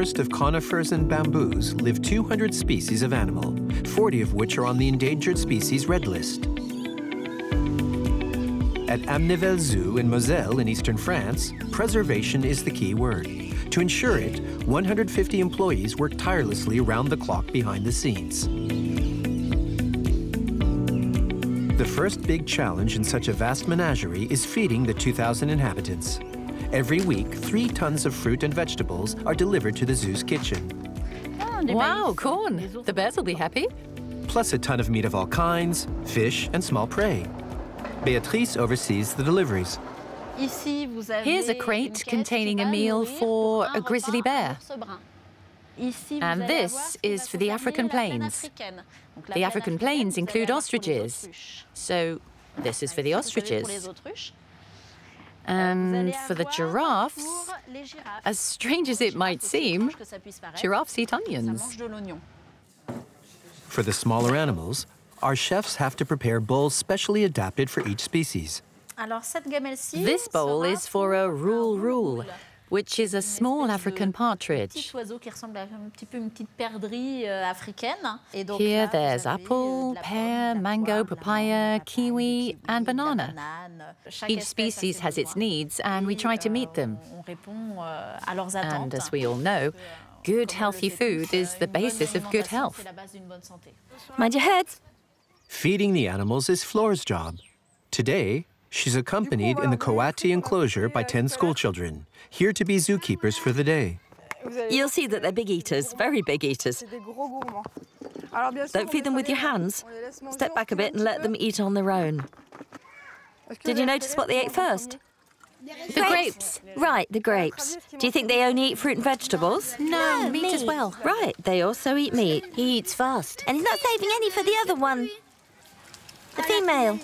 forest of conifers and bamboos live 200 species of animal, 40 of which are on the endangered species red list. At Amnéville Zoo in Moselle in eastern France, preservation is the key word. To ensure it, 150 employees work tirelessly around the clock behind the scenes. The first big challenge in such a vast menagerie is feeding the 2,000 inhabitants. Every week, 3 tons of fruit and vegetables are delivered to the zoo's kitchen. Wow, corn! The bears will be happy. Plus a ton of meat of all kinds, fish and small prey. Beatrice oversees the deliveries. Here's a crate containing a meal for a grizzly bear. And this is for the African plains. The African plains include ostriches. So this is for the ostriches. And for the giraffes, as strange as it might seem, giraffes eat onions. For the smaller animals, our chefs have to prepare bowls specially adapted for each species. This bowl is for a roule, which is a small African partridge. Here there's apple, pear, mango, papaya, kiwi, and banana. Each species has its needs, and we try to meet them. And as we all know, good, healthy food is the basis of good health. Mind your head. Feeding the animals is Flora's job. Today, she's accompanied in the Coati enclosure by 10 schoolchildren, here to be zookeepers for the day. You'll see that they're big eaters, very big eaters. Don't feed them with your hands. Step back a bit and let them eat on their own. Did you notice what they ate first? The grapes. Right, the grapes. Do you think they only eat fruit and vegetables? No, meat as well. Right, they also eat meat. He eats fast. And he's not saving any for the other one, the female.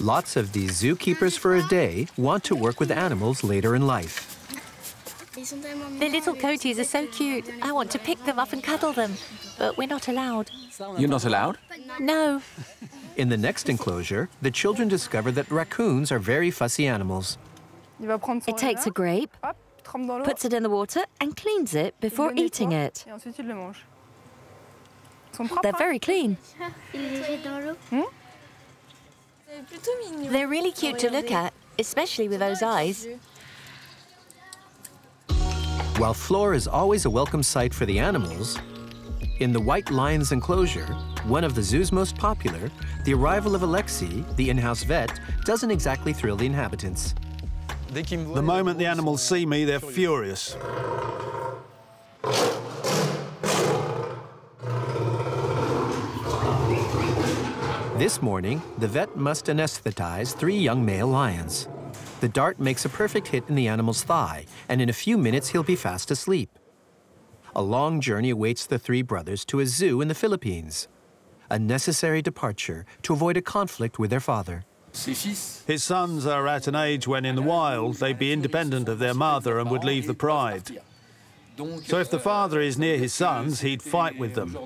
Lots of these zookeepers for a day want to work with animals later in life. The little coaties are so cute. I want to pick them up and cuddle them, but we're not allowed. You're not allowed? No. In the next enclosure, the children discover that raccoons are very fussy animals. It takes a grape, puts it in the water and cleans it before eating it. They're very clean. They're really cute to look at, especially with those eyes. While Flora is always a welcome sight for the animals, in the White Lion's enclosure, one of the zoo's most popular, the arrival of Alexei, the in-house vet, doesn't exactly thrill the inhabitants. The moment the animals see me, they're furious. This morning, the vet must anesthetize 3 young male lions. The dart makes a perfect hit in the animal's thigh, and in a few minutes he'll be fast asleep. A long journey awaits the 3 brothers to a zoo in the Philippines. A necessary departure to avoid a conflict with their father. His sons are at an age when in the wild they'd be independent of their mother and would leave the pride. So if the father is near his sons, he'd fight with them.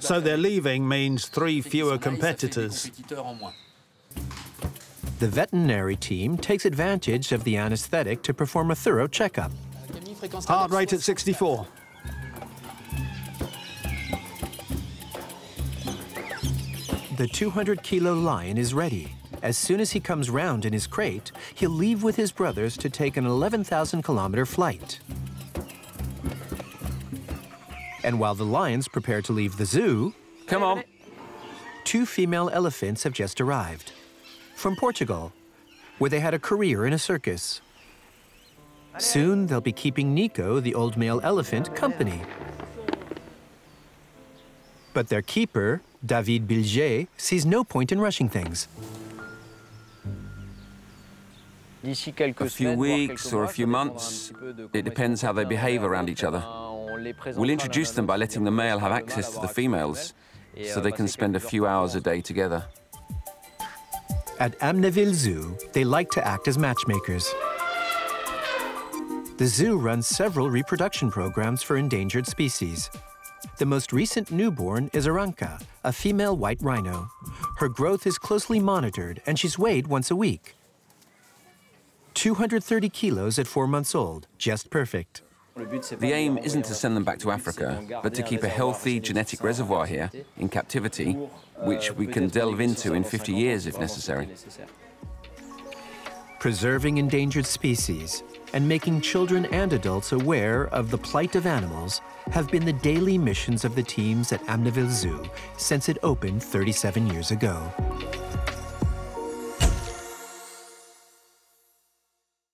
So their leaving means 3 fewer competitors. The veterinary team takes advantage of the anesthetic to perform a thorough checkup. Heart rate at 64. The 200-kilo lion is ready. As soon as he comes round in his crate, he'll leave with his brothers to take an 11,000-kilometer flight. And while the lions prepare to leave the zoo, come on, 2 female elephants have just arrived from Portugal, where they had a career in a circus. Soon they'll be keeping Nico, the old male elephant, company. But their keeper, David Bilger, sees no point in rushing things. A few weeks or a few months, it depends how they behave around each other. We'll introduce them by letting the male have access to the females, so they can spend a few hours a day together. At Amnéville Zoo, they like to act as matchmakers. The zoo runs several reproduction programs for endangered species. The most recent newborn is Aranka, a female white rhino. Her growth is closely monitored, and she's weighed once a week. 230 kilos at 4 months old, just perfect. The aim isn't to send them back to Africa, but to keep a healthy genetic reservoir here, in captivity, which we can delve into in 50 years if necessary. Preserving endangered species and making children and adults aware of the plight of animals have been the daily missions of the teams at Amnéville Zoo since it opened 37 years ago.